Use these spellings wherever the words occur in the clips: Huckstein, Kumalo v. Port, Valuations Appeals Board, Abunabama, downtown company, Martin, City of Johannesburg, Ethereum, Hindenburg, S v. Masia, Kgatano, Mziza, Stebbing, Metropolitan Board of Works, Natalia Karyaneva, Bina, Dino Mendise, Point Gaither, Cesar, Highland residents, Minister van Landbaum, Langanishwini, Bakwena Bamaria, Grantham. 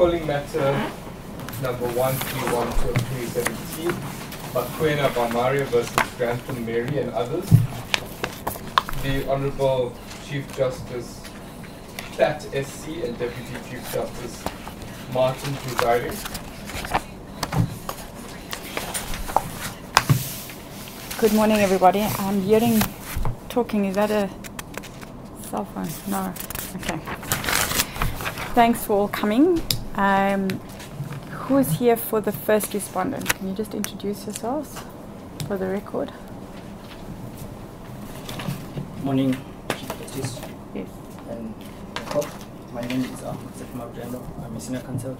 Polling matter number 131 of 2017, Bakwena Bamaria versus Grantham Mary and others. The Honorable Chief Justice Fat S. C. and Deputy Chief Justice Martin presiding. Good morning, everybody. I'm hearing talking. Is that a cell phone? No. Okay. Thanks for all coming. Who is here for the first respondent? Can you just introduce yourselves for the record? Morning, Chief Justice. Yes. And my name is Grantham. I'm a senior counsel,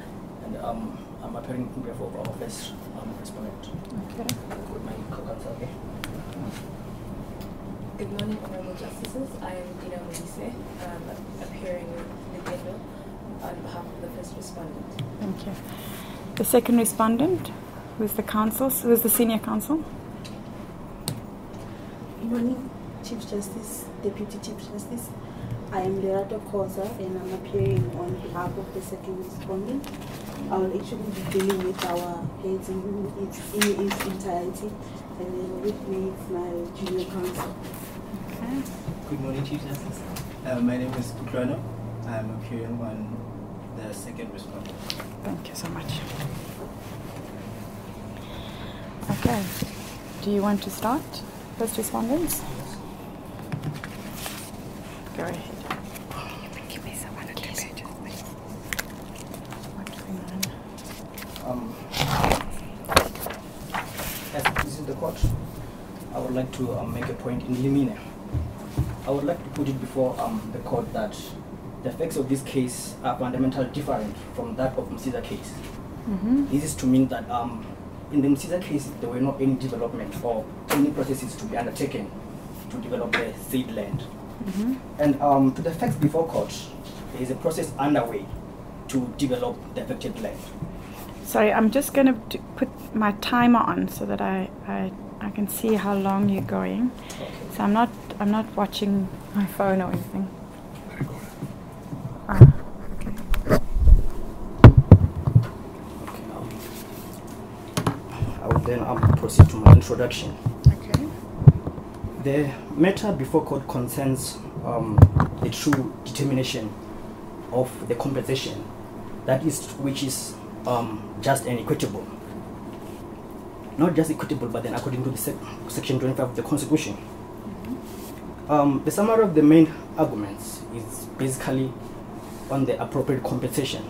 and I'm appearing in behalf of our first respondent. Okay. With my co-counsel. Okay. Good morning, Honourable Justices. I am Dino Mendise. I'm appearing with the Grantham on behalf of the first respondent. Thank you. The second respondent, who is the counsel? Who is the senior counsel? Good morning, Chief Justice, Deputy Chief Justice. I am Lerato Khosa, and I'm appearing on behalf of the second respondent. I will actually be dealing with our case in its entirety, and then with me is my junior counsel. Okay. Good morning, Chief Justice. My name is Kgatano. I'm appearing on the second respondent. Thank you so much. Okay. Do you want to start, first respondents? Go ahead. Give me someone to do it. What's going on? As this is the court, I would like to make a point in limine. I would like to put it before the court that the facts of this case are fundamentally different from that of Mziza case. Mm-hmm. This is to mean that in the Mziza case, there were not any development or any processes to be undertaken to develop the said land. Mm-hmm. And to the facts before court, there is a process underway to develop the affected land. Sorry, I'm just going to put my timer on so that I can see how long you're going. Okay. So I'm not watching my phone or anything. Then I'll proceed to my introduction. Okay. The matter before court concerns the true determination of the compensation, that is, which is just and equitable. Not just equitable, but then according to the section 25 of the Constitution. Mm-hmm. The summary of the main arguments is basically on the appropriate compensation.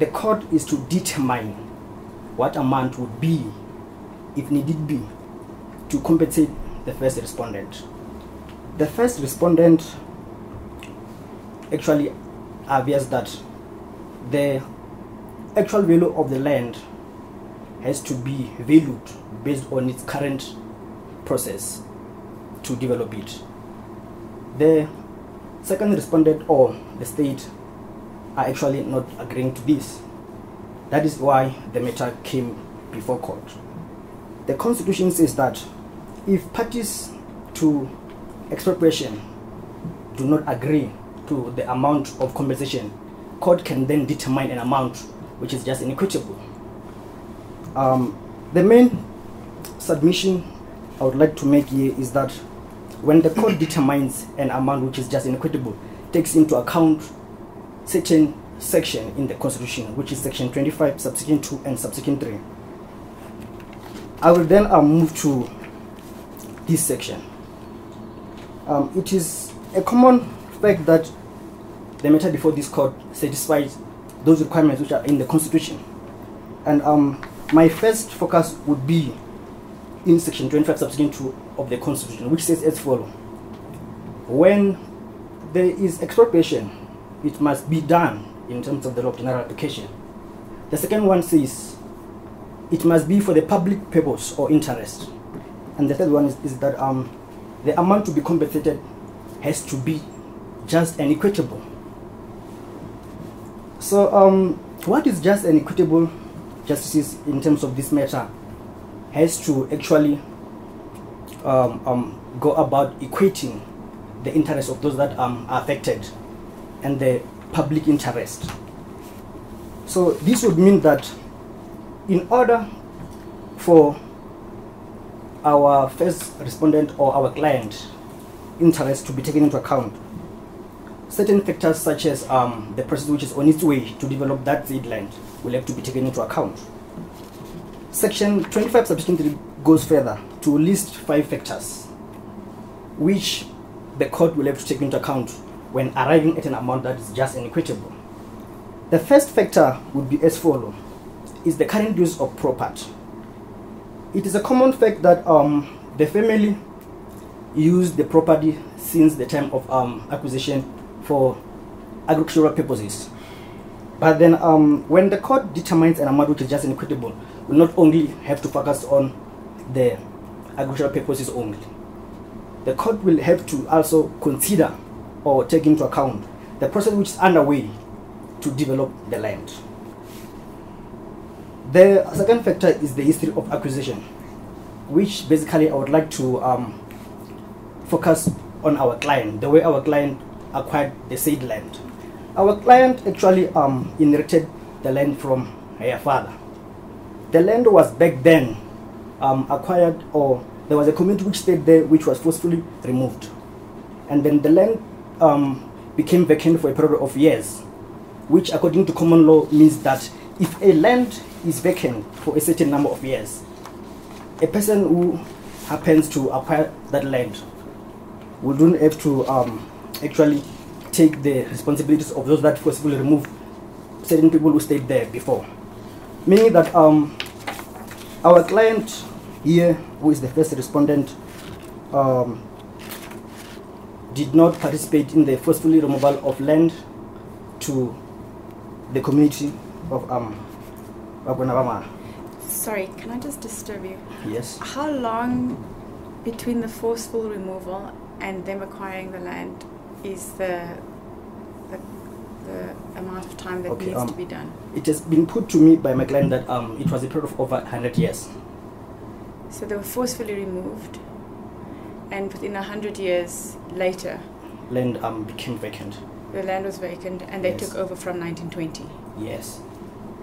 The court is to determine what amount would be, if needed be, to compensate the first respondent. The first respondent actually argues that the actual value of the land has to be valued based on its current process to develop it. The second respondent or the state are actually not agreeing to this. That is why the matter came before court. The Constitution says that if parties to expropriation do not agree to the amount of compensation, court can then determine an amount which is just inequitable. The main submission I would like to make here is that when the court determines an amount which is just inequitable, it takes into account certain section in the Constitution, which is section 25, subsection 2 and subsection 3. I will then move to this section. It is a common fact that the matter before this court satisfies those requirements which are in the Constitution. And my first focus would be in section 25, subsection 2 of the Constitution, which says as follows: when there is expropriation, it must be done in terms of the law of general application. The second one says it must be for the public purpose or interest. And the third one is that the amount to be compensated has to be just and equitable. So what is just and equitable, justices, in terms of this matter, has to actually go about equating the interests of those that are affected and the public interest. So this would mean that in order for our first respondent or our client interest to be taken into account, certain factors such as the process which is on its way to develop that seed land will have to be taken into account. Section 25 subsection 3 goes further to list 5 factors which the court will have to take into account when arriving at an amount that is just and equitable. The first factor would be as follows: is the current use of property. It is a common fact that the family used the property since the time of acquisition for agricultural purposes. But then when the court determines an amount which is just and equitable, we not only have to focus on the agricultural purposes only. The court will have to also consider or take into account the process which is underway to develop the land. The second factor is the history of acquisition, which basically I would like to focus on our client, the way our client acquired the said land. Our client actually inherited the land from her father. The land was back then acquired, or there was a community which stayed there which was forcefully removed. And then the land became vacant for a period of years, which according to common law means that if a land is vacant for a certain number of years, a person who happens to acquire that land wouldn't have to actually take the responsibilities of those that forcibly remove certain people who stayed there before. Meaning that our client here, who is the first respondent, did not participate in the forceful removal of land to the community of Abunabama. Sorry, can I just disturb you? Yes. How long between the forceful removal and them acquiring the land is the amount of time that needs to be done? It has been put to me by my client that it was a period of over 100 years. So they were forcefully removed, and within 100 years later, land became vacant. The land was vacant, and they took over from 1920. Yes.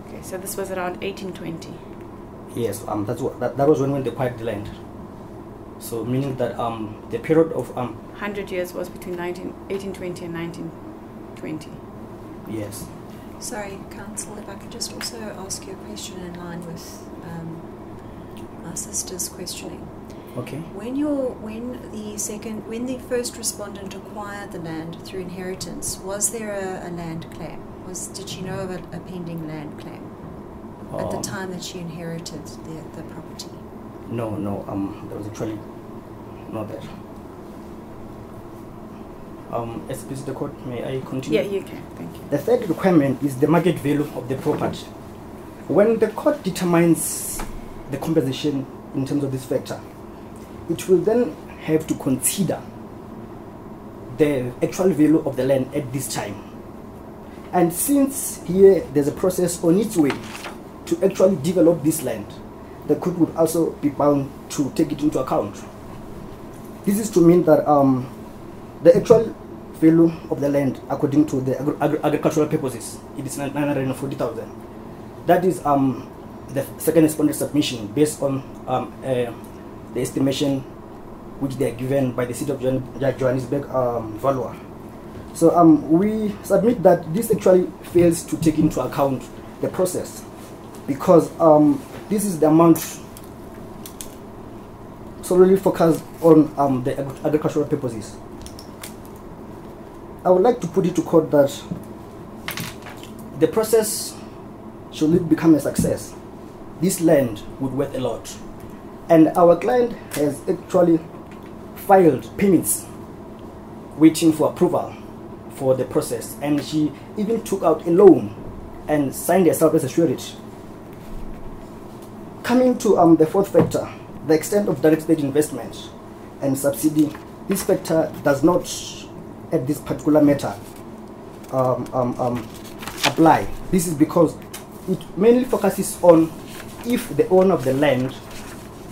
Okay, so this was around 1820. Yes, that was when they acquired the land. So meaning that the period of 100 years was between 1820 and 1920. Yes. Sorry, counsel, if I could just also ask you a question in line with my sister's questioning. Okay. When the first respondent acquired the land through inheritance, was there a land claim? Did she know of a pending land claim at the time that she inherited the property? No. There was actually not that. Excuse the court, may I continue? Yeah, you can. Thank you. The third requirement is the market value of the property. When the court determines the compensation in terms of this factor, it will then have to consider the actual value of the land at this time. And since here there's a process on its way to actually develop this land, the court would also be bound to take it into account. This is to mean that the actual value of the land, according to the agricultural purposes, it is 940,000. That is the second respondent submission based on the estimation which they are given by the City of Johannesburg valuer. So we submit that this actually fails to take into account the process, because this is the amount solely focused on the agricultural purposes. I would like to put it to court that the process should not become a success. This land would worth a lot. And our client has actually filed permits waiting for approval for the process. And she even took out a loan and signed herself as a surety. Coming to the fourth factor, the extent of direct state investment and subsidy, this factor does not, at this particular matter, apply. This is because it mainly focuses on if the owner of the land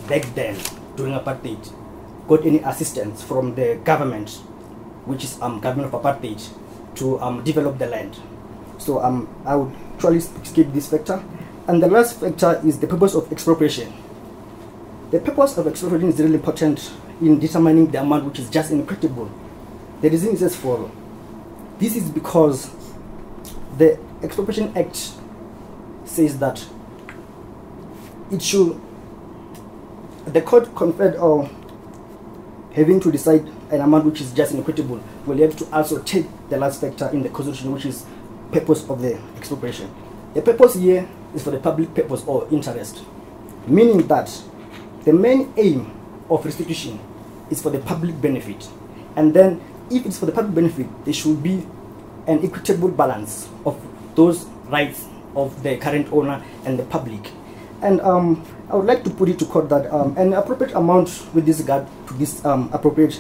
back then, during apartheid, got any assistance from the government, which is government of apartheid, to develop the land. So I would actually skip this factor. And the last factor is the purpose of expropriation. The purpose of expropriation is really important in determining the amount which is just and equitable. The reason is as follows. This is because the Expropriation Act says that it should, the court conferred or having to decide an amount which is just and equitable will have to also take the last factor in the constitution, which is purpose of the expropriation. The purpose here is for the public purpose or interest, meaning that the main aim of restitution is for the public benefit. And then if it's for the public benefit, there should be an equitable balance of those rights of the current owner and the public. And I would like to put it to court that an appropriate amount with this regard to this appropriate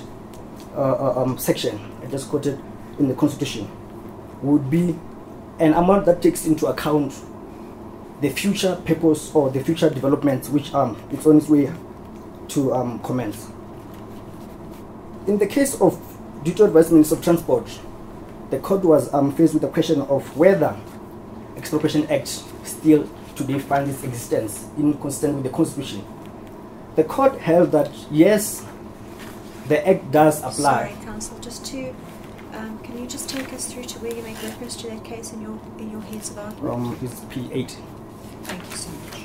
section I just quoted in the Constitution would be an amount that takes into account the future purpose or the future developments which it's on its way to commence. In the case of Detroit Vice Minister of Transport, the court was faced with the question of whether Expropriation Act still today finds its existence inconsistent with the Constitution. The court held that yes, the Act does apply. Sorry, Council, just to can you just take us through to where you make reference to that case in your heads of argument? It's P8. Thank you so much.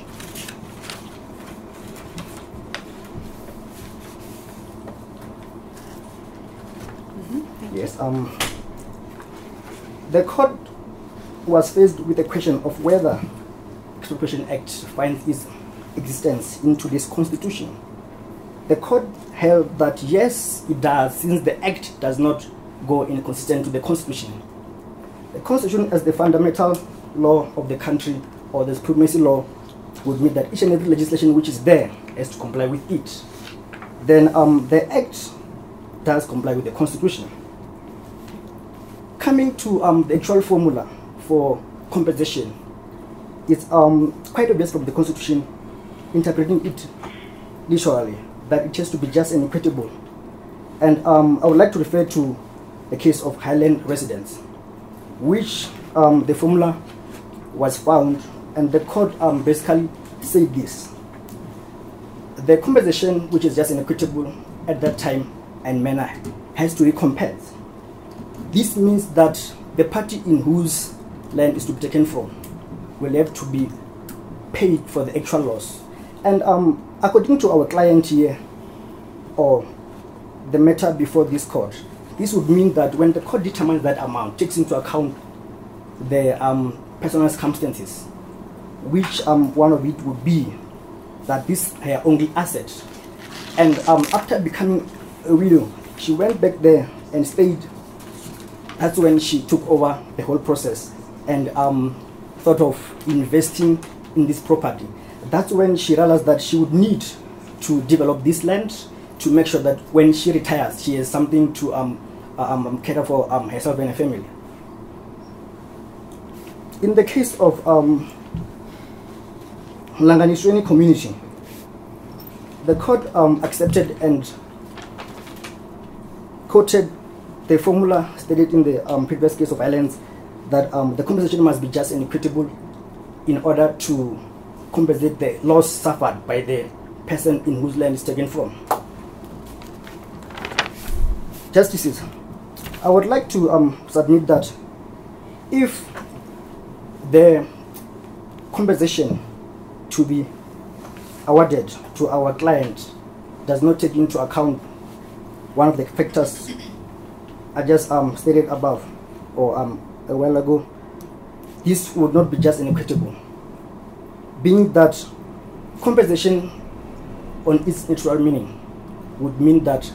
Yes. The court was faced with the question of whether Expropriation Act finds its existence into this Constitution. The court held that yes, it does, since the Act does not go inconsistent to the Constitution. The Constitution, as the fundamental law of the country or the supremacy law, would mean that each and every legislation which is there has to comply with it. Then the Act does comply with the Constitution. Coming to the actual formula for compensation, it's quite obvious from the Constitution, interpreting it literally, that it has to be just and equitable. And I would like to refer to the case of Highland residents, which the formula was found, and the court basically said this: the compensation which is just and equitable at that time and manner has to recompense. This means that the party in whose land is to be taken from will have to be paid for the actual loss. And according to our client here, or the matter before this court, this would mean that when the court determines that amount, takes into account the personal circumstances, which one of it would be that this is her only asset. And after becoming a widow, she went back there and stayed. That's when she took over the whole process and thought of investing in this property. That's when she realized that she would need to develop this land to make sure that when she retires, she has something to cater for herself and her family. In the case of Langanishwini community, the court accepted and quoted the formula stated in the previous case of islands, that the compensation must be just and equitable in order to compensate the loss suffered by the person in whose land is taken from. Justices, I would like to submit that if the compensation to be awarded to our client does not take into account one of the factors I just stated above or a while ago, this would not be just and equitable, being that compensation on its natural meaning would mean that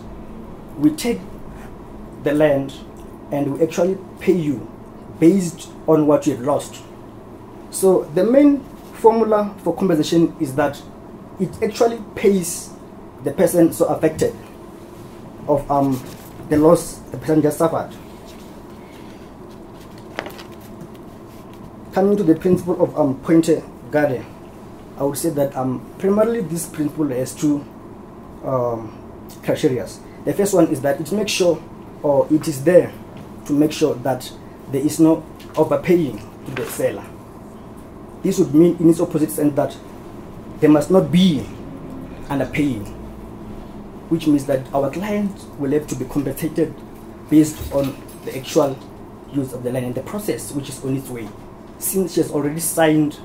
we take the land and we actually pay you based on what you've lost. So the main formula for compensation is that it actually pays the person so affected of the loss the person just suffered. Coming to the principle of Point Gaither, I would say that primarily this principle has two criteria. The first one is that it makes sure, or it is there to make sure, that there is no overpaying to the seller. This would mean in its opposite sense that there must not be underpaying, which means that our clients will have to be compensated based on the actual use of the land and the process which is on its way, since she has already signed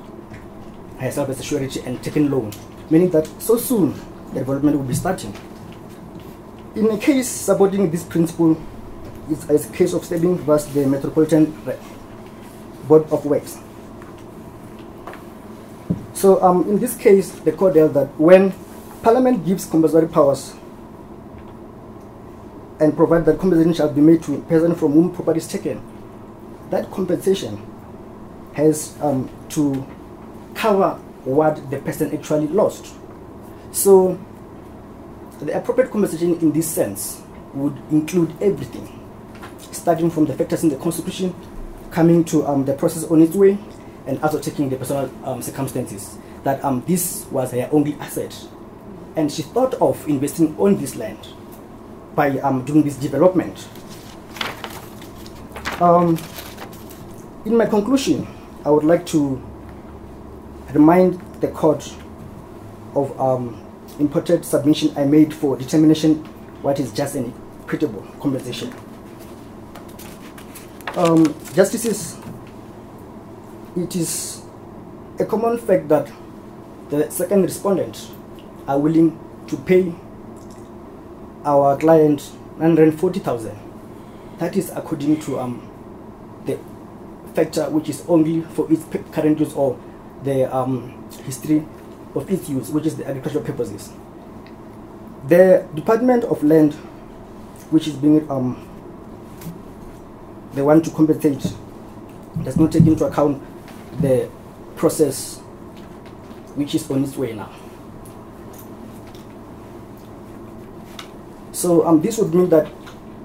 herself as a surety and taken loan, meaning that so soon the development will be starting. In a case supporting this principle is a case of Stebbing versus the Metropolitan Board of Works. So in this case, the court held that when Parliament gives compulsory powers and provide that compensation shall be made to a person from whom property is taken, that compensation has to cover what the person actually lost. So the appropriate compensation in this sense would include everything, starting from the factors in the Constitution, coming to the process on its way, and also taking the personal circumstances, that this was her only asset, and she thought of investing on this land by doing this development. In my conclusion, I would like to remind the court of important submission I made for determination what is just and equitable compensation. Justices, it is a common fact that the second respondent are willing to pay our client 940,000. That is according to the factor which is only for its current use or the history of its use, which is the agricultural purposes. The Department of Land, which is being the one to compensate, does not take into account the process which is on its way now. So this would mean that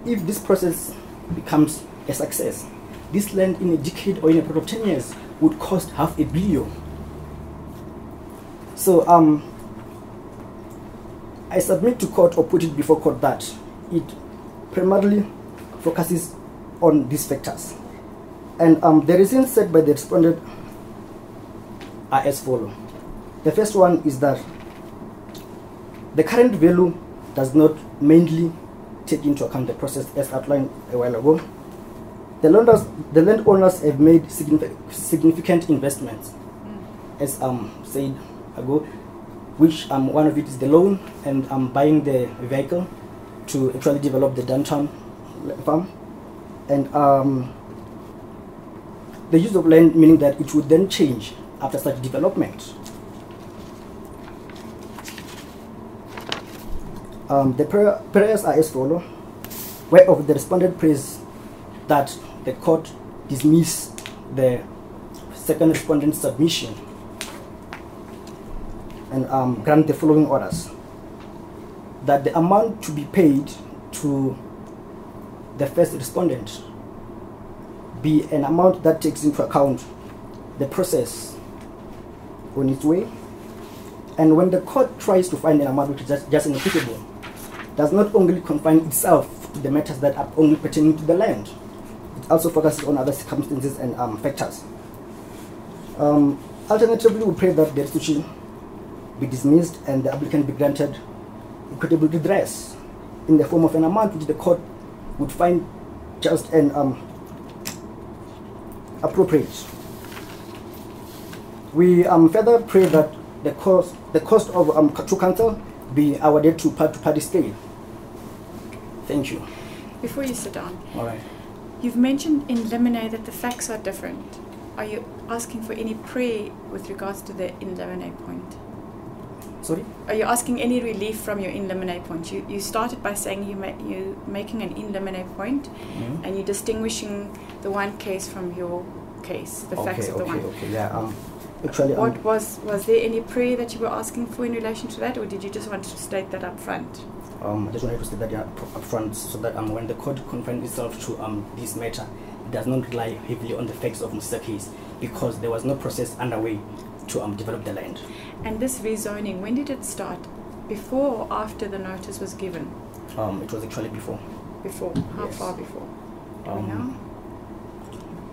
if this process becomes a success, this land in a decade or in a period of 10 years would cost $500 million. So I submit to court or put it before court that it primarily focuses on these factors. And the reasons set by the respondent are as follows. The first one is that the current value does not mainly take into account the process as outlined a while ago. The landowners have made significant investments, as said ago, which one of it is the loan and buying the vehicle to actually develop the downtown farm, and the use of land, meaning that it would then change after such development. The prayers are as follows, whereof the respondent prays that the court dismiss the second respondent's submission and grant the following orders: that the amount to be paid to the first respondent be an amount that takes into account the process on its way, and when the court tries to find an amount which is just inapplicable, does not only confine itself to the matters that are only pertaining to the land, it also focuses on other circumstances and factors. Alternatively, we pray that the restitution be dismissed and the applicant be granted equitable redress in the form of an amount which the court would find just and appropriate. We further pray that the cost of true counsel be awarded to party scale. Thank you. Before you sit down, all right. You've mentioned in limine that the facts are different. Are you asking for any prayer with regards to the in limine point? Sorry? Are you asking any relief from your in limine point? You started by saying you're making an in limine point, mm-hmm. and you're distinguishing the one case from your case, the facts of the one. Okay, yeah. Actually, what was there any prayer that you were asking for in relation to that, or did you just want to state that up front? I just wanted to state that up front so that when the court confines itself to this matter, it does not rely heavily on the facts of Mr. case, because there was no process underway to develop the land. And this rezoning, when did it start? Before or after the notice was given? It was actually before. Before? How far before? Do we know?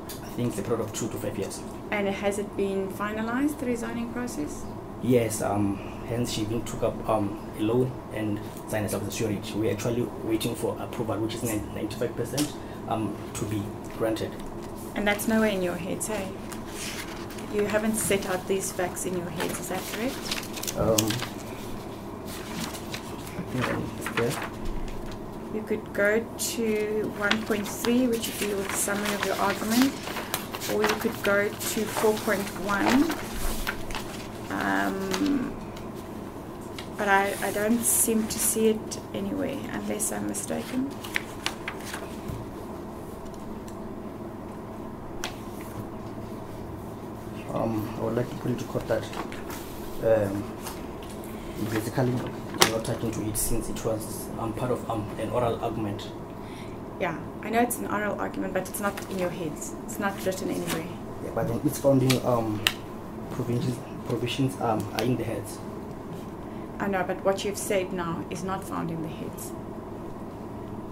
I think it's a period of 2 to 5 years. And has it been finalized, the rezoning process? Yes, hence she even took up a loan and signed us up the surety. We're actually waiting for approval, which is 95% to be granted. And that's nowhere in your heads, hey? You haven't set out these facts in your heads, is that correct? Yeah. You could go to 1.3, which would be with the summary of your argument, or you could go to 4.1, but I don't seem to see it anyway, unless I'm mistaken. I would like to put into court that basically we're not talking to it since it was part of an oral argument. Yeah, I know it's an oral argument, but it's not in your heads. It's not written anywhere. Yeah, but then its founding provisions are in the heads. I know, but what you've said now is not found in the heads.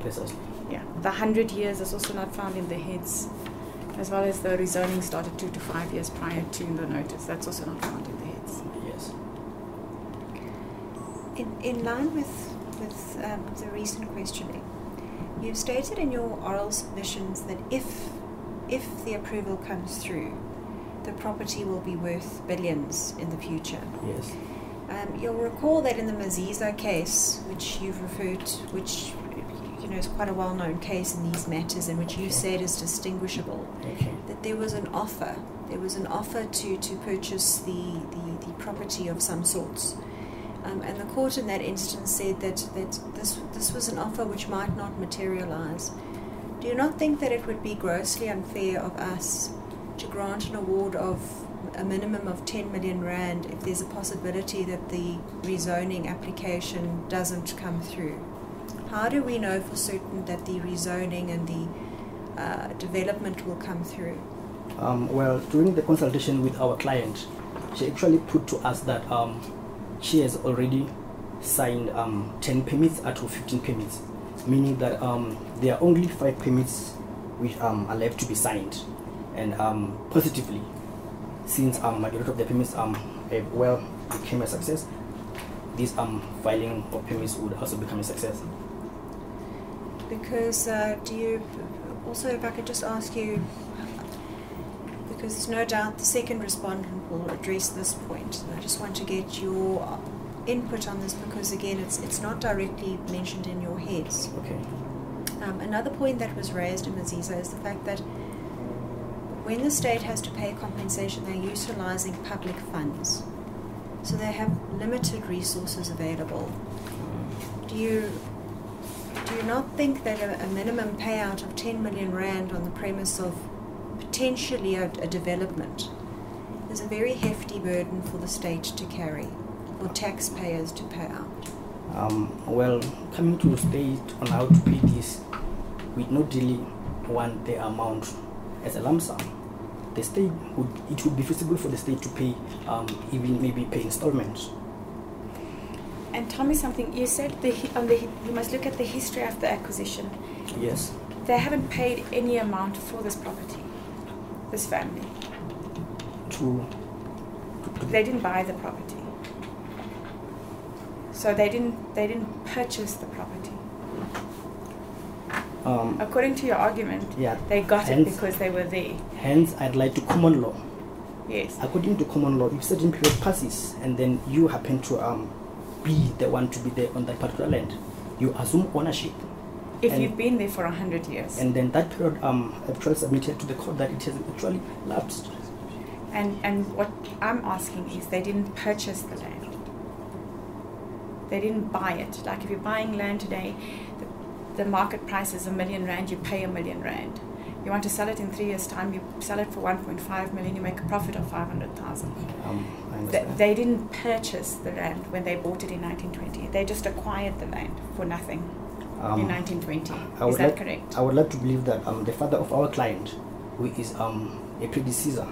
Precisely. Yeah, the 100 years is also not found in the heads, as well as the rezoning started 2 to 5 years prior to the notice. That's also not found in the heads. Yes. In line with the recent questioning, you've stated in your oral submissions that if the approval comes through, the property will be worth billions in the future. Yes. You'll recall that in the Mziza case, which you've referred to, which you know is quite a well-known case in these matters, and which you said is distinguishable, that there was an offer. There was an offer to purchase the property of some sorts. And the court in that instance said that this was an offer which might not materialise. Do you not think that it would be grossly unfair of us to grant an award of a minimum of 10 million rand if there's a possibility that the rezoning application doesn't come through? How do we know for certain that the rezoning and the development will come through? Well, during the consultation with our client, she actually put to us that she has already signed 10 permits out of 15 permits, meaning that there are only 5 permits which are left to be signed. And positively, since majority of the permits became a success, this filing of permits would also become a success. Because if I could just ask you, because there's no doubt the second respondent will address this point. And I just want to get your input on this because, again, it's not directly mentioned in your heads. Okay. Another point that was raised in Mziza is the fact that when the state has to pay compensation, they're utilising public funds. So they have limited resources available. Do you not think that a minimum payout of 10 million rand on the premise of potentially a development is a very hefty burden for the state to carry, for taxpayers to pay out? Well, coming to the state on how to pay this, we not really want the amount as a lump sum. The state would be feasible for the state to pay, even maybe pay installments. And tell me something. You said you must look at the history of the acquisition. Yes. They haven't paid any amount for this property. This family. True. They didn't buy the property. So they didn't purchase the property. According to your argument, yeah, they got it because they were there. Hence, I'd like to common law. Yes. According to common law, if certain period passes and then you happen to be the one to be there on that particular land, you assume ownership. If you've been there for 100 years. And then that period, actually submitted to the court that it has actually lapsed. And what I'm asking is, they didn't purchase the land. They didn't buy it. Like if you're buying land today, the market price is R1 million, you pay R1 million. You want to sell it in 3 years' time, you sell it for 1.5 million, you make a profit of 500,000. They didn't purchase the land when they bought it in 1920. They just acquired the land for nothing in 1920. Is that correct? I would like to believe that the father of our client, who is a predecessor,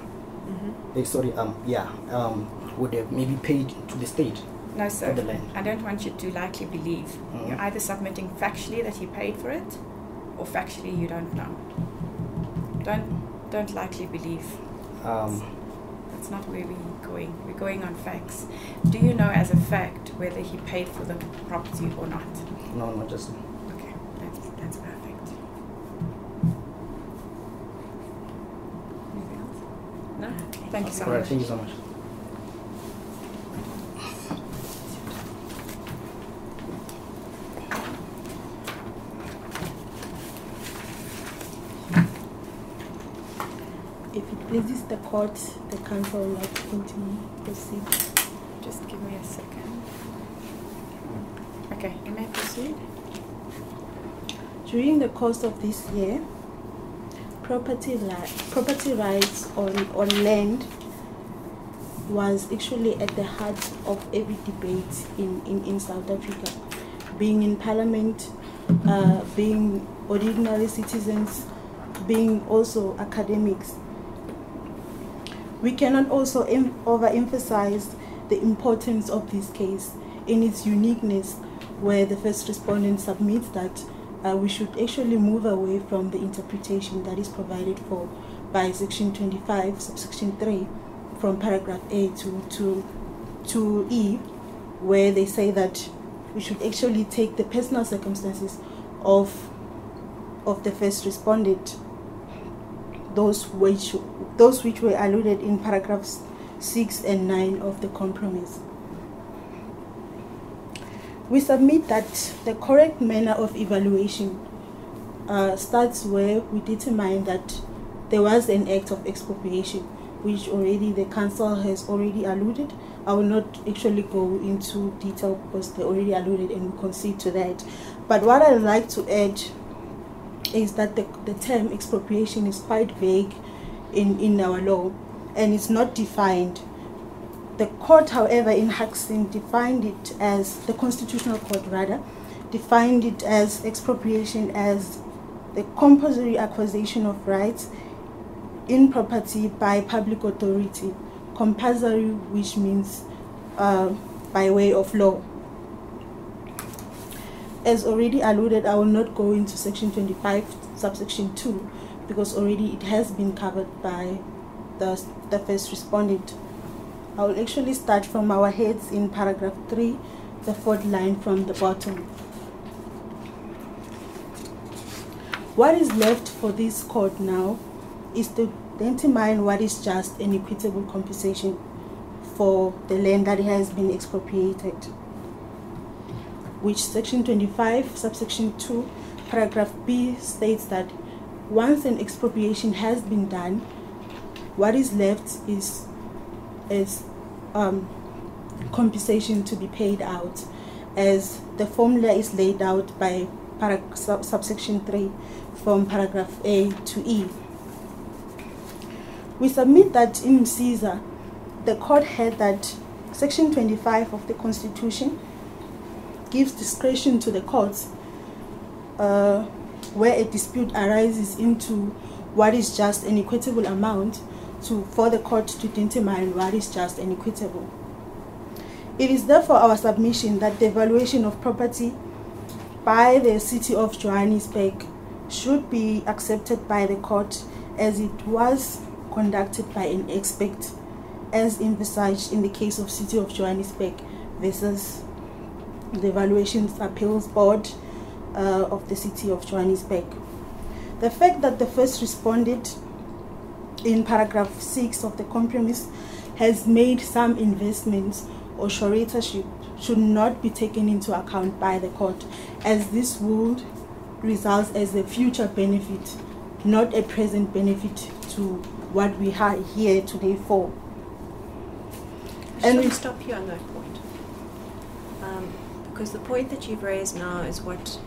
would have maybe paid to the state. No, sir. I don't want you to likely believe. You're either submitting factually that he paid for it, or factually you don't know. Don't likely believe. That's not where we're going. We're going on facts. Do you know as a fact whether he paid for the property or not? No, not just. Okay, that's perfect. Anything else? No? Okay. Thank you so much. Thank you so much. Please, the court, the council would like to continue proceed. Just give me a second. Okay, you may proceed. During the course of this year, property rights on land was actually at the heart of every debate in South Africa. Being in parliament, being ordinary citizens, being also academics. We cannot also overemphasize the importance of this case in its uniqueness, where the first respondent submits that we should actually move away from the interpretation that is provided for by Section 25, Subsection 3, from Paragraph A to E, where they say that we should actually take the personal circumstances of the first respondent, those which were alluded in paragraphs 6 and 9 of the compromise. We submit that the correct manner of evaluation starts where we determine that there was an act of expropriation, which already the council has already alluded. I will not actually go into detail because they already alluded and we concede to that. But what I'd like to add is that the term expropriation is quite vague in our law, and it's not defined. The court, however, in Huckstein defined it as, the Constitutional Court rather, defined it as expropriation as the compulsory acquisition of rights in property by public authority, compulsory, which means by way of law. As already alluded, I will not go into Section 25, Subsection 2, because already it has been covered by the first respondent. I will actually start from our heads in paragraph 3, the fourth line from the bottom. What is left for this court now is to determine what is just and equitable compensation for the land that has been expropriated, which Section 25, Subsection 2, Paragraph B states that once an expropriation has been done, what is left is compensation to be paid out, as the formula is laid out by Subsection 3 from Paragraph A to E. We submit that in Cesar, the court held that Section 25 of the Constitution gives discretion to the courts where a dispute arises into what is just an equitable amount for the court to determine what is just and equitable. It is therefore our submission that the valuation of property by the City of Johannesburg should be accepted by the court as it was conducted by an expert, as envisaged in the case of City of Johannesburg versus the Valuations Appeals Board of the City of Johannesburg. The fact that the first respondent in paragraph 6 of the compromise has made some investments or suretorship should not be taken into account by the court, as this would result as a future benefit, not a present benefit to what we are here today for. And we stop here on that point. Because the point that you've raised now is what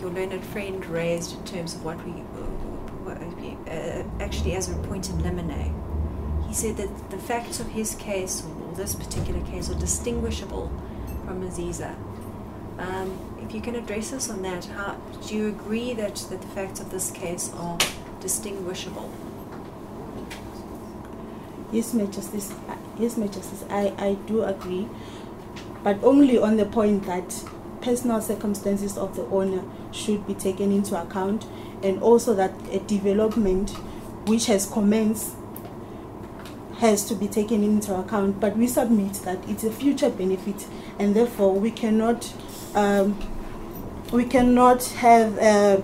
your learned friend raised in terms of what we actually as a point in limine. He said that the facts of his case, or this particular case, are distinguishable from Mziza. If you can address us on that, do you agree that the facts of this case are distinguishable? Yes, Madam Justice. Yes, Madam Justice. I do agree, but only on the point that personal circumstances of the owner should be taken into account, and also that a development which has commenced has to be taken into account, but we submit that it's a future benefit, and therefore we cannot have a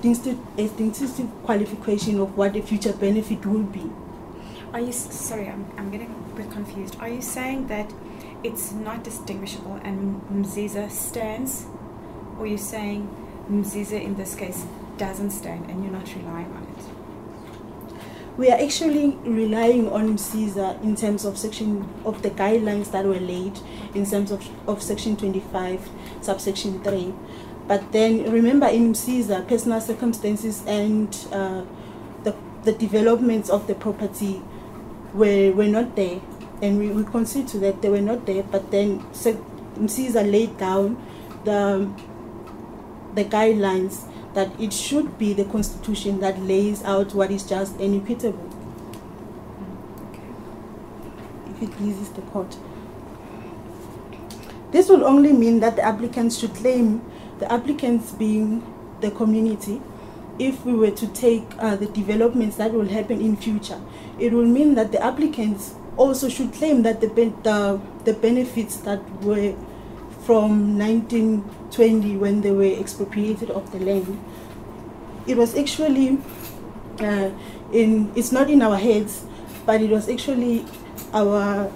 distinctive qualification of what a future benefit will be. Are you sorry? I'm getting a bit confused. Are you saying that it's not distinguishable and Mziza stands, or you're saying Mziza in this case doesn't stand and you're not relying on it? We are actually relying on Mziza in terms of section of the guidelines that were laid in terms of section 25, subsection 3. But then remember, in Mziza, personal circumstances and the developments of the property were not there, and we consider that they were not there. But then Mziza laid down the guidelines that it should be the constitution that lays out what is just and equitable. Okay. If it pleases the court. This will only mean that the applicants should claim, the applicants being the community, if we were to take the developments that will happen in future. It will mean that the applicants also should claim that the benefits that were from 1920 when they were expropriated of the land. It was actually it's not in our heads, but it was actually our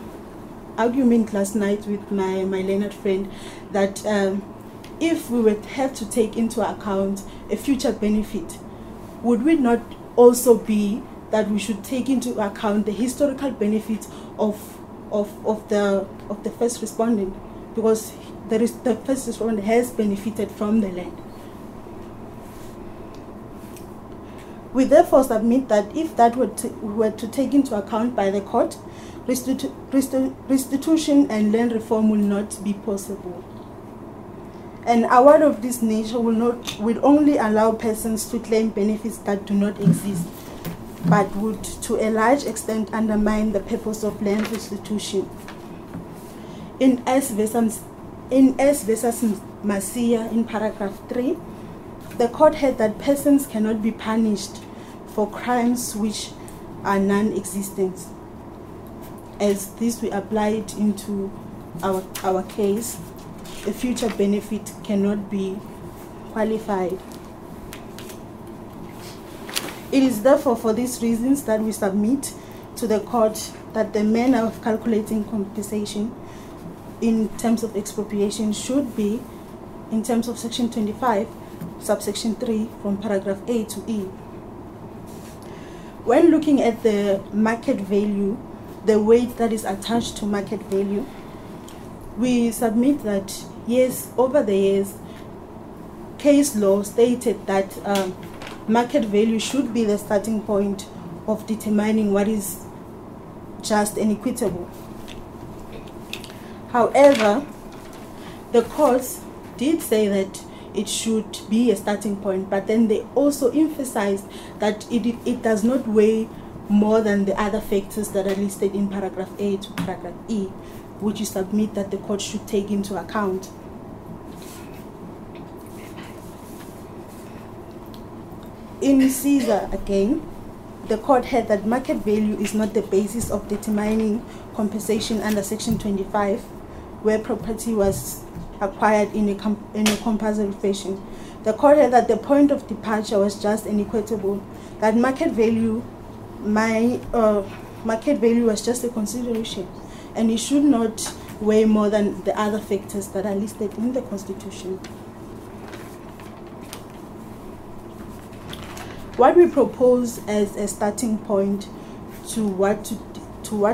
argument last night with my Leonard friend that if we would have to take into account a future benefit, would we not also be that we should take into account the historical benefits of the first respondent, because the first respondent has benefited from the land. We therefore submit that if that were to take into account by the court, restitution and land reform will not be possible. An award of this nature will only allow persons to claim benefits that do not exist, but would to a large extent undermine the purpose of land restitution. In S v. Masia, in paragraph 3, the court held that persons cannot be punished for crimes which are non-existent, as this we applied into our case. The future benefit cannot be qualified. It is therefore for these reasons that we submit to the court that the manner of calculating compensation in terms of expropriation should be in terms of section 25, subsection 3 from paragraph A to E. When looking at the market value, the weight that is attached to market value, we submit that yes, over the years, case law stated that market value should be the starting point of determining what is just and equitable. However, the courts did say that it should be a starting point, but then they also emphasized that it does not weigh more than the other factors that are listed in paragraph A to paragraph E, which you submit that the court should take into account. In Cesar again, the court held that market value is not the basis of determining compensation under section 25. Where property was acquired in a compulsory fashion. The court held that the point of departure was just and equitable, that market value was just a consideration, and it should not weigh more than the other factors that are listed in the Constitution. What we propose as a starting point to what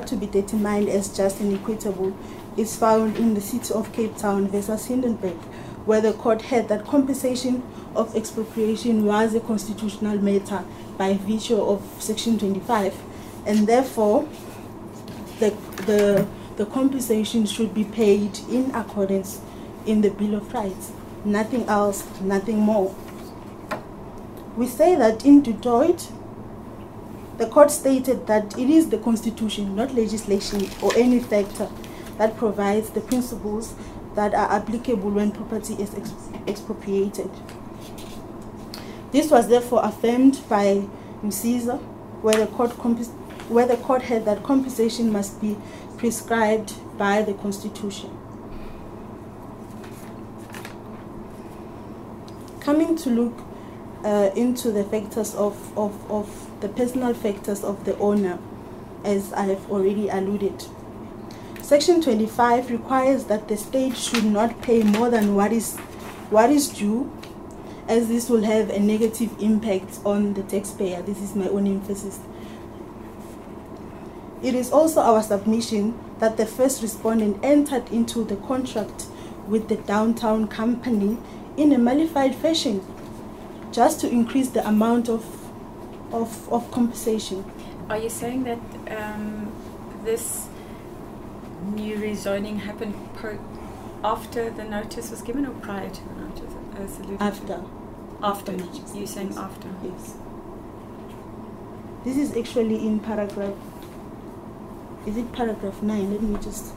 to be determined as just and equitable is found in the City of Cape Town versus Hindenburg, where the court held that compensation of expropriation was a constitutional matter by virtue of section 25, and therefore the compensation should be paid in accordance in the Bill of Rights. Nothing else, nothing more. We say that in Detroit, the court stated that it is the constitution, not legislation or any factor, that provides the principles that are applicable when property is expropriated. This was therefore affirmed by Mziza, where the court where the court held that compensation must be prescribed by the Constitution. Coming to look into the factors of the personal factors of the owner, as I have already alluded. Section 25 requires that the state should not pay more than what is due, as this will have a negative impact on the taxpayer. This is my own emphasis. It is also our submission that the first respondent entered into the contract with the downtown company in a malified fashion, just to increase the amount of compensation. Are you saying that this new rezoning happened after the notice was given or prior to the notice? After. You're saying after? Yes. This is actually in paragraph. Is it paragraph 9? Let me just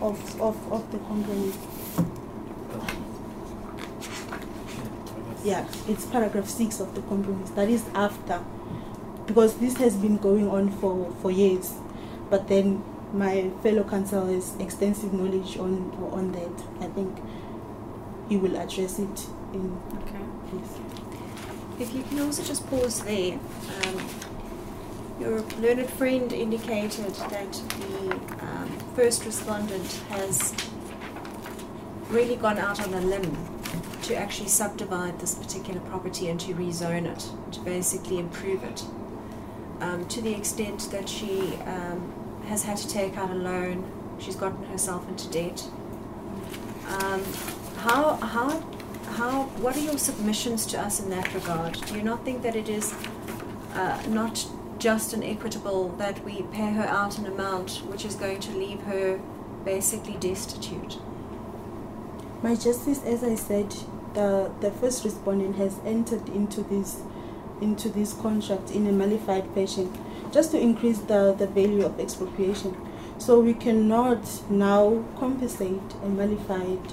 of the company. Yeah, it's paragraph 6 of the compromise. That is after, because this has been going on for years. But then my fellow counsel has extensive knowledge on that. I think he will address it in. Okay. Yes. If you can also just pause there. Your learned friend indicated that the first respondent has really gone out on a limb to actually subdivide this particular property and to rezone it, to basically improve it, to the extent that she has had to take out a loan. She's gotten herself into debt. What are your submissions to us in that regard? Do you not think that it is not just and equitable that we pay her out an amount which is going to leave her basically destitute? My Justice, as I said, the first respondent has entered into this contract in a malified fashion, just to increase the value of expropriation. So we cannot now compensate a malified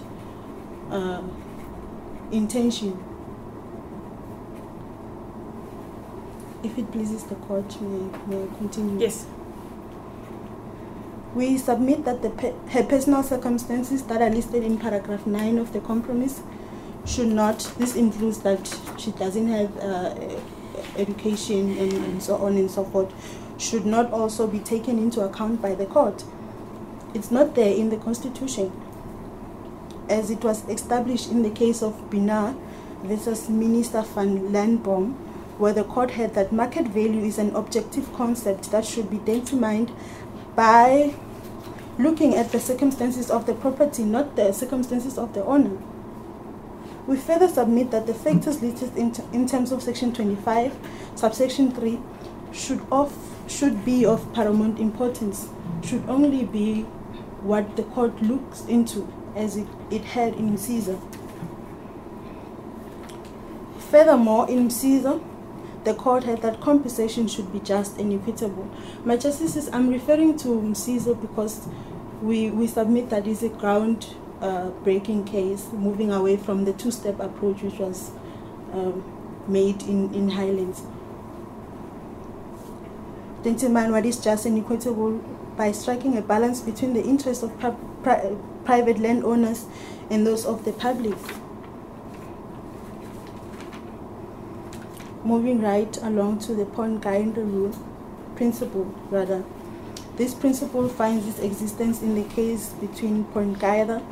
intention. If it pleases the court, may I continue? Yes. We submit that her personal circumstances that are listed in paragraph 9 of the compromise should not, this includes that she doesn't have education and so on and so forth, should not also be taken into account by the court. It's not there in the Constitution, as it was established in the case of Bina versus Minister van Landbaum, where the court held that market value is an objective concept that should be determined by looking at the circumstances of the property, not the circumstances of the owner. We further submit that the factors listed in terms of section 25, subsection 3, should be of paramount importance, should only be what the court looks into, as it had in Cesar. Furthermore, in Cesar, the court had that compensation should be just and equitable. My Justices, I'm referring to Mziza because we submit that is a ground-breaking case, moving away from the two-step approach which was made in Highlands. Determine what is just and equitable by striking a balance between the interests of private landowners and those of the public. Moving right along to the Point Gaither rule, principle. This principle finds its existence in the case between Point Gaither,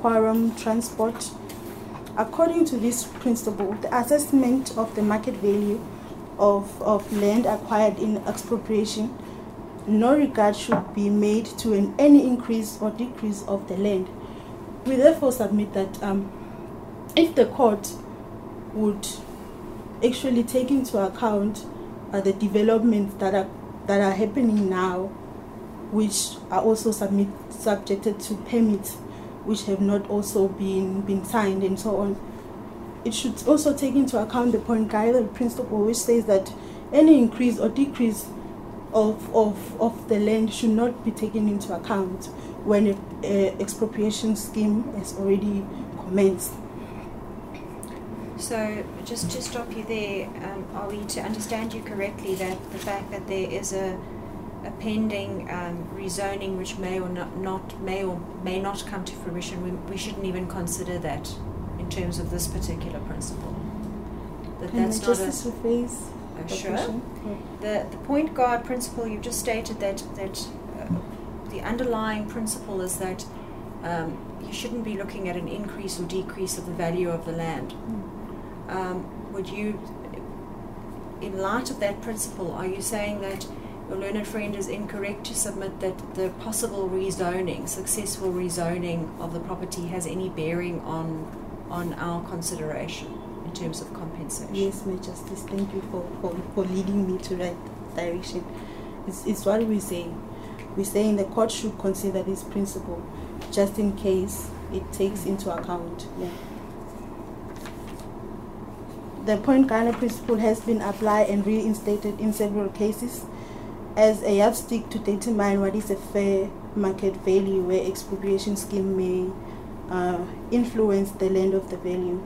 Quorum, Transport. According to this principle, the assessment of the market value of land acquired in expropriation, no regard should be made to any increase or decrease of the land. We therefore submit that if the court would actually take into account the developments that are happening now, which are also subjected to permits which have not also been signed and so on. It should also take into account the Point Gaither principle, which says that any increase or decrease of the land should not be taken into account when an expropriation scheme has already commenced. So just to stop you there, are we to understand you correctly that the fact that there is a pending rezoning which may or may not come to fruition, we shouldn't even consider that in terms of this particular principle? That's not a phase. Sure. Yeah. The point guard principle, you've just stated that the underlying principle is that you shouldn't be looking at an increase or decrease of the value of the land. Mm. Would you, in light of that principle, are you saying that your learned friend is incorrect to submit that the possible rezoning, successful rezoning of the property has any bearing on our consideration in terms of compensation? Yes, May Justice, thank you for leading me to right direction. It's what we're saying. We're saying the court should consider this principle just in case it takes into account. Yeah. The Point Gaither principle has been applied and reinstated in several cases as a yardstick to determine what is a fair market value, where expropriation scheme may influence the land of the value.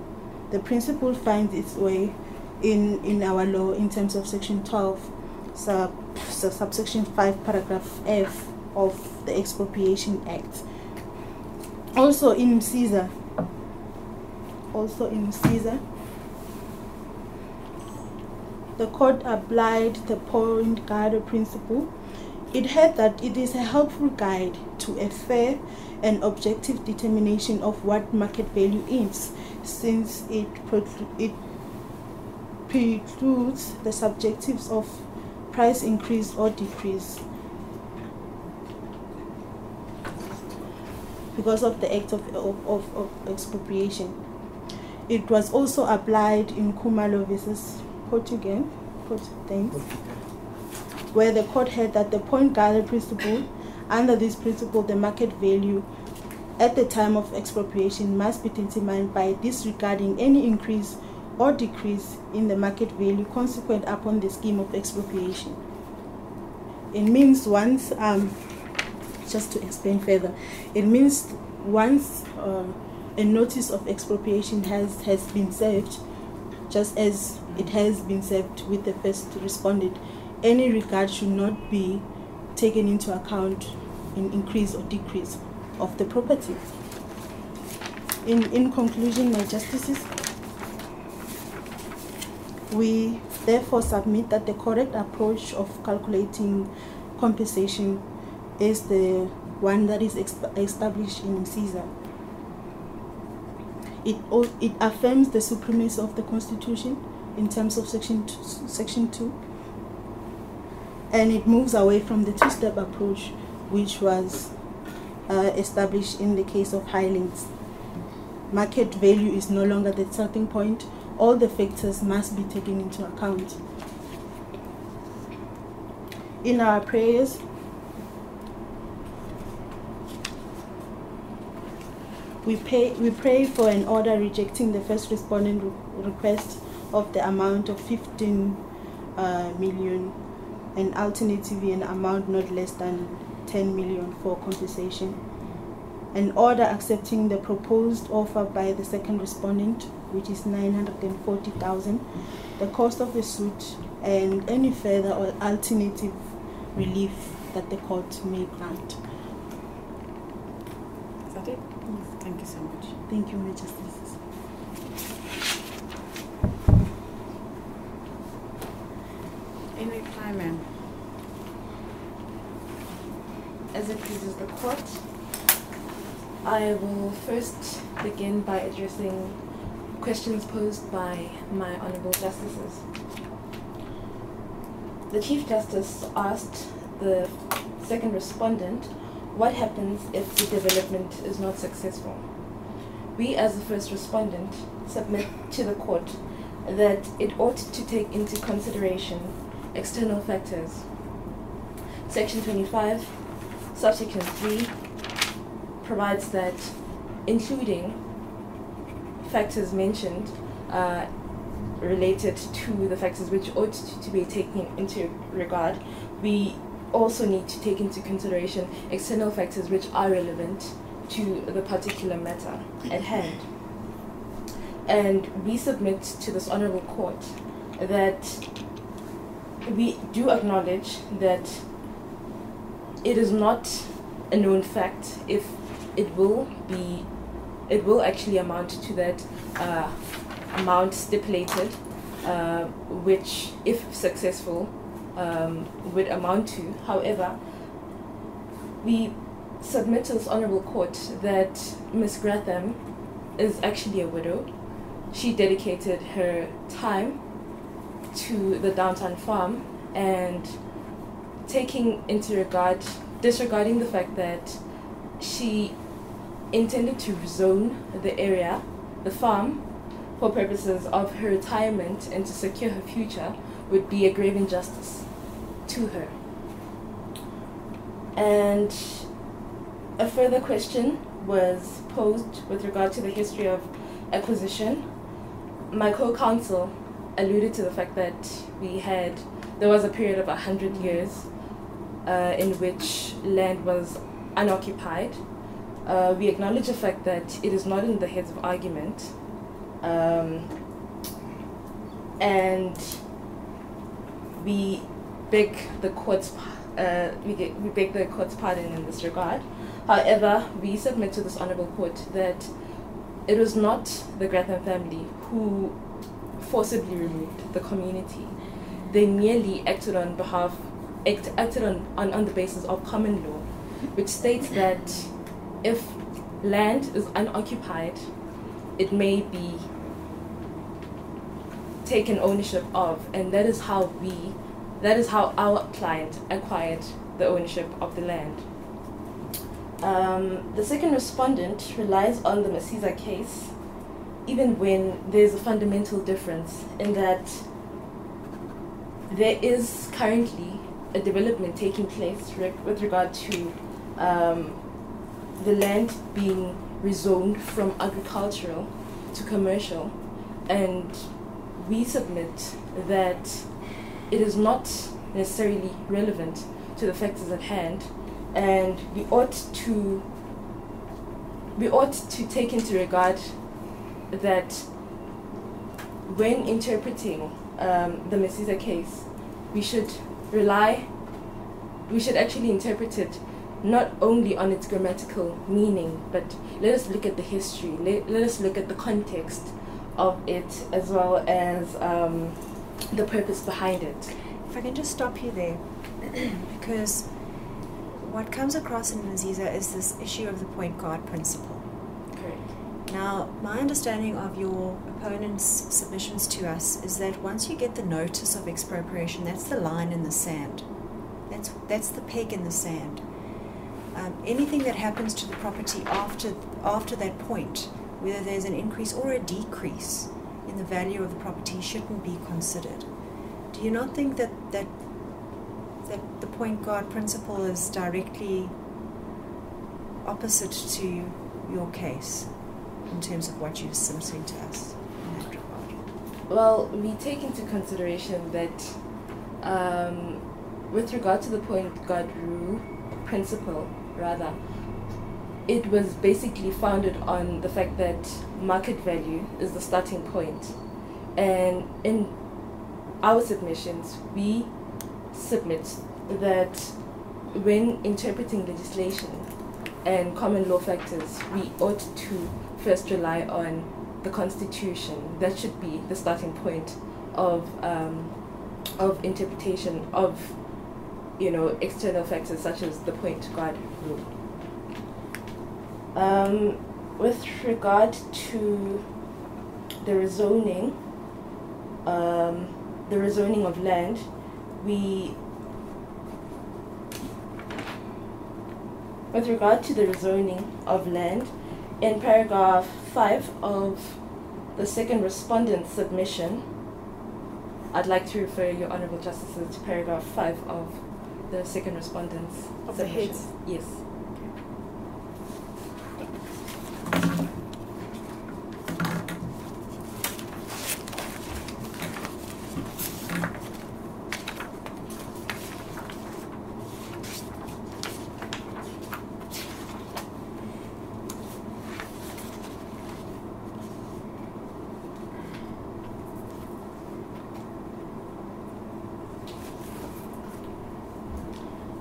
The principle finds its way in our law in terms of section 12, subsection 5, paragraph F of the Expropriation Act. Also in Mziza, the court applied the Point Gaither principle. It held that it is a helpful guide to a fair and objective determination of what market value is, since it precludes the subjectives of price increase or decrease because of the act of expropriation. It was also applied in Kumalo v. Port, where the court held that the Point Gaither principle, under this principle, the market value at the time of expropriation must be determined by disregarding any increase or decrease in the market value consequent upon the scheme of expropriation. It means once, just to explain further, it means once a notice of expropriation has been served, just as it has been served with the first respondent, any regard should not be taken into account in increase or decrease of the property. In conclusion, my justices, we therefore submit that the correct approach of calculating compensation is the one that is established in Mziza. It affirms the supremacy of the Constitution in terms of Section 2, and it moves away from the two-step approach which was established in the case of Highlands. Market value is no longer the starting point. All the factors must be taken into account. In our prayers, we pray for an order rejecting the first respondent request of the amount of 15 million, and alternatively an amount not less than 10 million for compensation. An order accepting the proposed offer by the second respondent, which is 940,000, the cost of the suit, and any further or alternative relief that the court may grant. Is that it? Yes. Thank you so much. Thank you, Your Justice. In reply, ma'am. As it pleases the court, I will first begin by addressing questions posed by my Honourable Justices. The Chief Justice asked the second respondent, what happens if the development is not successful? We, as the first respondent, submit to the court that it ought to take into consideration external factors. Section 25, subsection 3, provides that, including factors mentioned related to the factors which ought to be taken into regard, we also need to take into consideration external factors which are relevant to the particular matter at hand. And we submit to this honorable court that we do acknowledge that it is not a known fact if it will actually amount to that amount stipulated, which, if successful, would amount to. However, we submit to this honorable court that Miss Grantham is actually a widow. She dedicated her time to the downtown farm, and disregarding the fact that she intended to rezone the area, the farm, for purposes of her retirement and to secure her future would be a grave injustice to her. And a further question was posed with regard to the history of acquisition. My co-counsel alluded to the fact that there was a period of 100 years in which land was unoccupied. We acknowledge the fact that it is not in the heads of argument, and we beg the court's pardon in this regard. However, we submit to this honorable court that it was not the Grantham family who forcibly removed the community. They merely acted on the basis of common law, which states that if land is unoccupied, it may be taken ownership of, and that is how our client acquired the ownership of the land. The second respondent relies on the Mziza case, even when there's a fundamental difference in that there is currently a development taking place with regard to the land being rezoned from agricultural to commercial, and we submit that it is not necessarily relevant to the factors at hand, and we ought to take into regard that when interpreting the Mziza case, we should actually interpret it not only on its grammatical meaning, but let us look at the history, let us look at the context of it, as well as the purpose behind it. If I can just stop you there, because what comes across in Mziza is this issue of the point guard principle. Correct. Now, my understanding of your opponent's submissions to us is that once you get the notice of expropriation, that's the line in the sand. That's the peg in the sand. Anything that happens to the property after that point, whether there's an increase or a decrease in the value of the property, shouldn't be considered. Do you not think that the point guard principle is directly opposite to your case in terms of what you're submitting to us in that regard? Well, we take into consideration that with regard to the point guard principle, rather, it was basically founded on the fact that market value is the starting point. And in our submissions, we submit that when interpreting legislation and common law factors, we ought to first rely on the Constitution. That should be the starting point of interpretation of, you know, external factors such as the point guard rule. With regard to the rezoning of land, in paragraph 5 of the second respondent's submission, I'd like to refer your Honourable Justices to paragraph 5 of the second respondent's of the heads. Yes.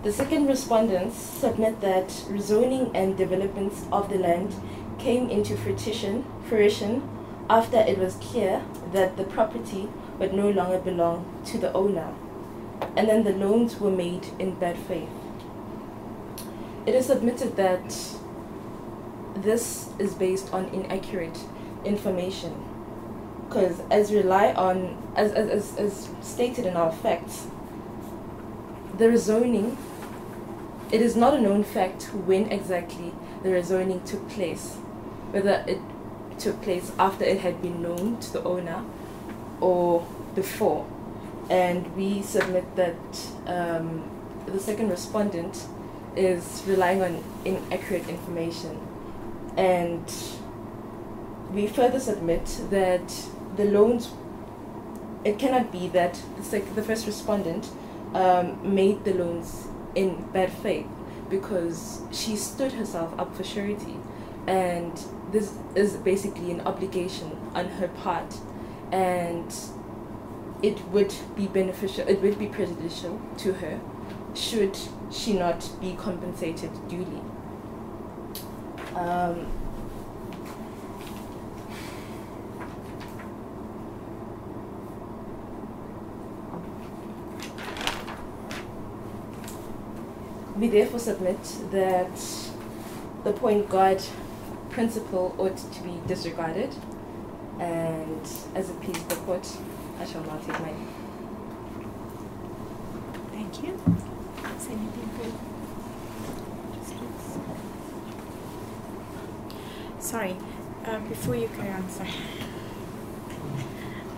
The second respondents submit that rezoning and developments of the land came into fruition after it was clear that the property would no longer belong to the owner, and then the loans were made in bad faith. It is submitted that this is based on inaccurate information, because as stated in our facts, the rezoning, it is not a known fact when exactly the rezoning took place, whether it took place after it had been known to the owner or before. And we submit that the second respondent is relying on inaccurate information. And we further submit that the loans, it cannot be that the first respondent made the loans in bad faith, because she stood herself up for surety, and this is basically an obligation on her part, and it would be beneficial, it would be prejudicial to her should she not be compensated duly. We therefore submit that the point guard principle ought to be disregarded, and as appeased by the court, I shall now take mine. Thank you. Is anything good? Sorry, before you carry on, sorry.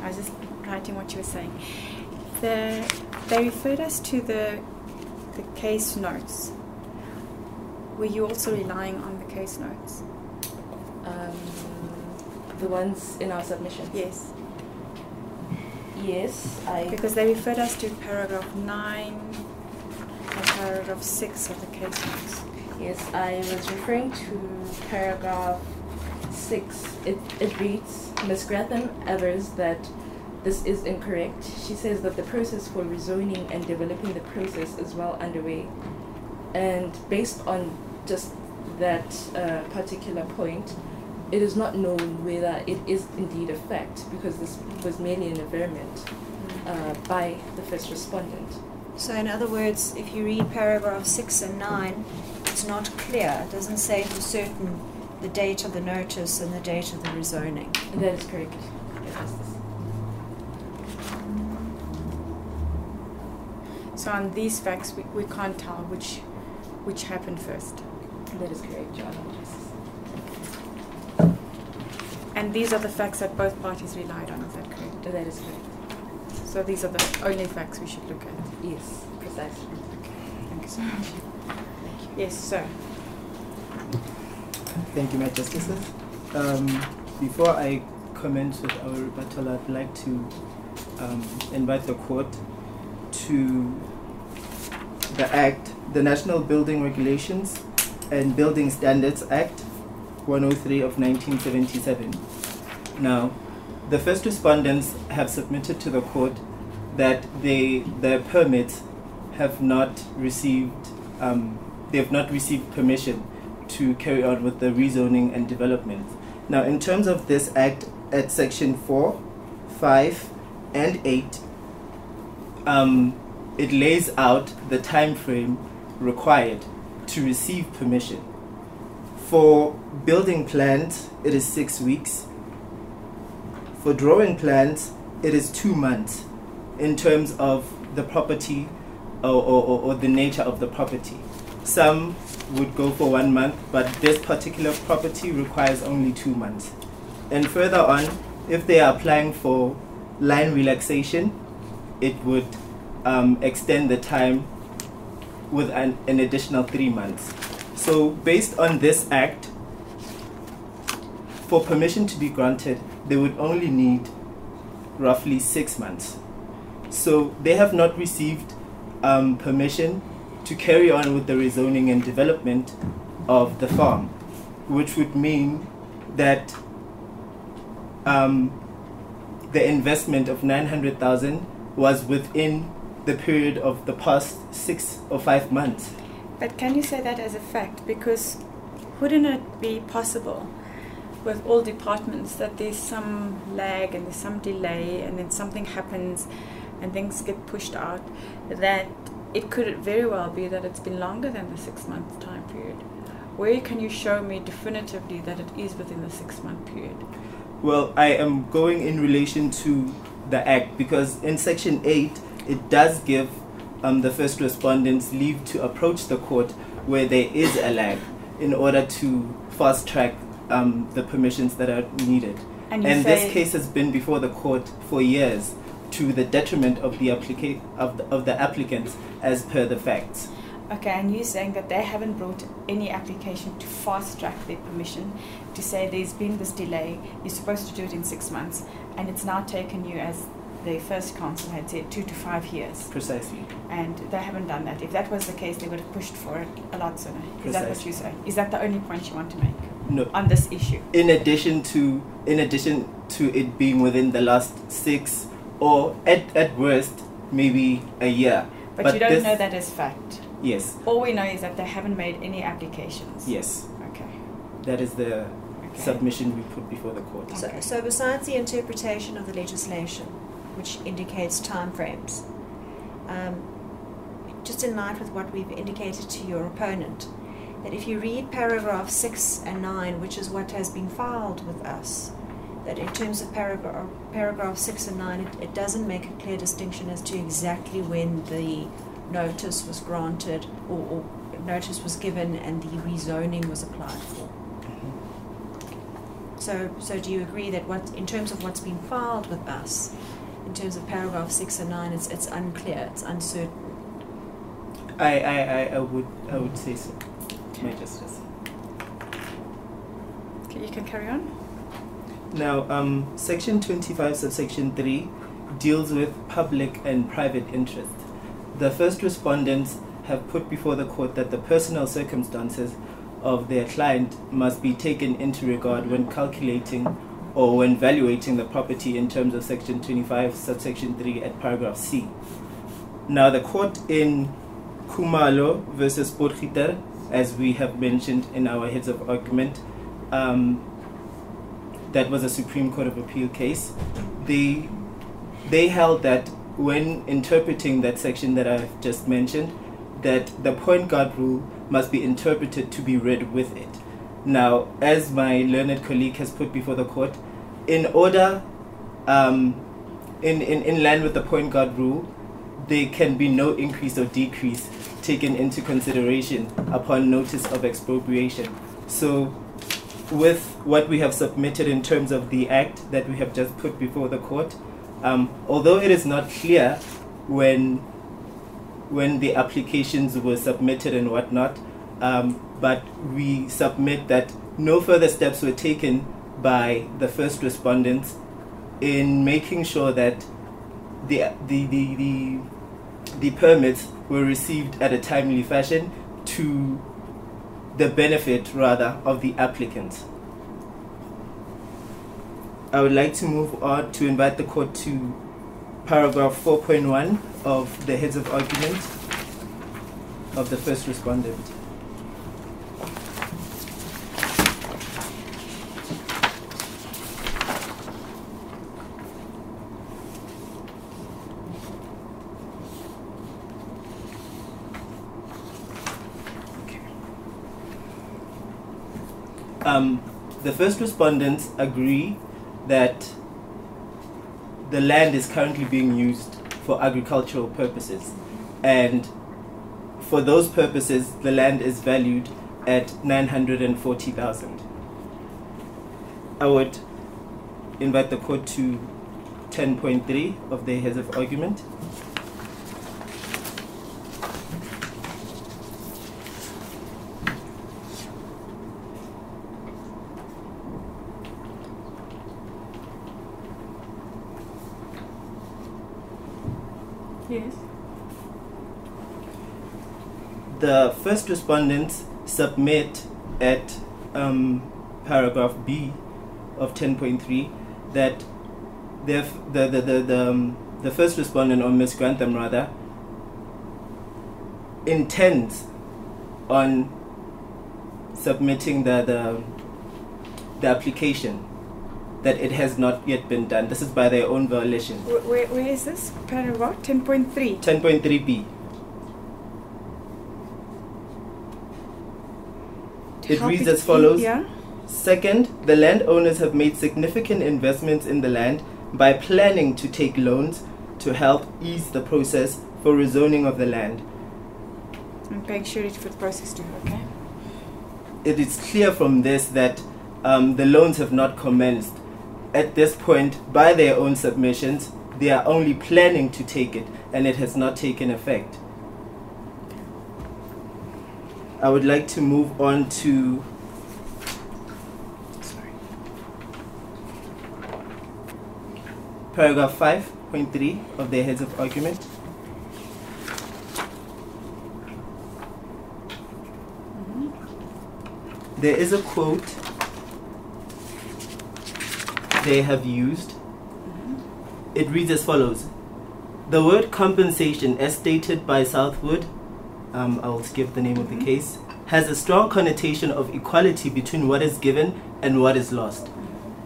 I was just writing what you were saying. They referred us to the case notes. Were you also relying on the case notes? The ones in our submissions? Yes. Yes, because they referred us to paragraph 9 and paragraph 6 of the case notes. Yes, I was referring to paragraph 6. It reads, Ms. Grantham avers that this is incorrect. She says that the process for rezoning and developing the process is well underway. And based on just that particular point, it is not known whether it is indeed a fact, because this was merely an averment by the first respondent. So in other words, if you read paragraph 6 and 9, it's not clear. It doesn't say for certain the date of the notice and the date of the rezoning. That is correct. So on these facts, we can't tell which happened first. That is correct, Your Honor. And these are the facts that both parties relied on, is that correct? That is correct. So these are the only facts we should look at? Yes, precisely. Okay, thank you so much. Thank you. Yes, sir. Thank you, my Justices. Before I commence with our rebuttal, I'd like to invite the court to the Act, the National Building Regulations and Building Standards Act 103 of 1977. Now, the first respondents have submitted to the court that their permits have not received, they have not received permission to carry on with the rezoning and development. Now, in terms of this Act, at section 4, 5, and 8, it lays out the time frame required to receive permission. For building plans, it is 6 weeks. For drawing plans, it is 2 months in terms of the property or the nature of the property. Some would go for 1 month, but this particular property requires only 2 months. And further on, if they are applying for line relaxation, it would extend the time with an additional 3 months. So based on this Act, for permission to be granted, they would only need roughly 6 months. So they have not received permission to carry on with the rezoning and development of the farm, which would mean that the investment of 900,000 was within the period of the past 6 or 5 months. But can you say that as a fact? Because wouldn't it be possible with all departments that there's some lag and there's some delay and then something happens and things get pushed out, that it could very well be that it's been longer than the 6 month time period? Where can you show me definitively that it is within the 6 month period? Well, I am going in relation to the Act, because in Section 8 it does give the first respondents leave to approach the court where there is a lag in order to fast track the permissions that are needed. And this case has been before the court for years, to the detriment of the applicants as per the facts. Okay, and you're saying that they haven't brought any application to fast-track their permission, to say there's been this delay, you're supposed to do it in 6 months, and it's now taken you, as the first council had said, 2 to 5 years. Precisely. And they haven't done that. If that was the case, they would have pushed for it a lot sooner. Precisely. Is that what you say? Is that the only point you want to make? No. On this issue? In addition to it being within the last 6, or at worst, maybe a year. But you don't know that as fact? Yes. All we know is that they haven't made any applications. Yes. Okay. That is the submission we put before the court. So, okay. So besides the interpretation of the legislation, which indicates timeframes, just in line with what we've indicated to your opponent, that if you read paragraph 6 and 9, which is what has been filed with us, that in terms of paragraph 6 and 9, it doesn't make a clear distinction as to exactly when the notice was granted or notice was given and the rezoning was applied for. So do you agree that in terms of what's been filed with us, in terms of paragraph 6 and 9, it's unclear, it's uncertain? I would say so, My Justice. Okay, you can carry on. Now, Section 25, subsection 3, deals with public and private interest. The first respondents have put before the court that the personal circumstances of their client must be taken into regard when calculating or when valuating the property in terms of Section 25, subsection 3 at paragraph C. Now, the court in Kumalo versus Port, as we have mentioned in our heads of argument, that was a Supreme Court of Appeal case, they held that when interpreting that section that I've just mentioned, that the point guard rule must be interpreted to be read with it. Now, as my learned colleague has put before the court, in order, in line with the point guard rule, there can be no increase or decrease taken into consideration upon notice of expropriation. So, with what we have submitted in terms of the Act that we have just put before the court, although it is not clear when the applications were submitted and whatnot, but we submit that no further steps were taken by the first respondents in making sure that the permits were received at a timely fashion, to the benefit rather of the applicants. I would like to move on to invite the court to paragraph 4.1 of the heads of argument of the first respondent. Okay. The first respondents agree that the land is currently being used for agricultural purposes, and for those purposes the land is valued at 940,000. I would invite the court to 10.3 of the heads of argument. Yes. The first respondents submit at paragraph B of 10.3 that the first respondent, or Ms. Grantham rather, intends on submitting the application, that it has not yet been done. This is by their own violation. Where is this? Paragraph 10.3? 10.3b. It reads as follows. Yeah. Second, the landowners have made significant investments in the land by planning to take loans to help ease the process for rezoning of the land. I'm paying surety for the process too, okay? It is clear from this that the loans have not commenced. At this point, by their own submissions, they are only planning to take it, and it has not taken effect. I would like to move on to paragraph 5.3 of their heads of argument. There is a quote they have used. It reads as follows. The word compensation, as stated by Southwood, I will skip the name of the case, has a strong connotation of equality between what is given and what is lost.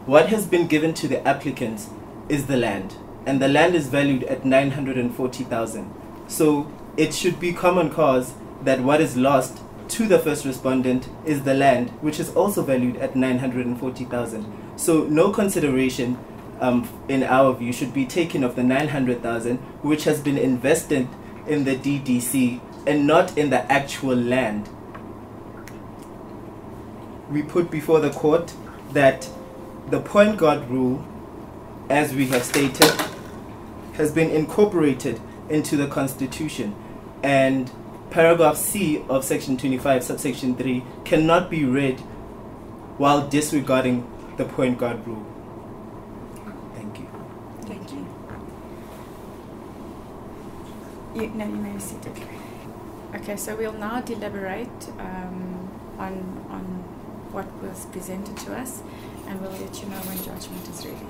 What has been given to the applicants is the land, and the land is valued at 940,000. So it should be common cause that what is lost to the first respondent is the land, which is also valued at 940,000. So no consideration, in our view, should be taken of the 900,000, which has been invested in the DDC and not in the actual land. We put before the court that the Point Gaither rule, as we have stated, has been incorporated into the Constitution, and paragraph C of section 25, subsection 3, cannot be read while disregarding the Point Gaither rule. Thank you. Thank you. Now you may sit. Okay. Okay, so we'll now deliberate on what was presented to us, and we'll let you know when judgment is ready.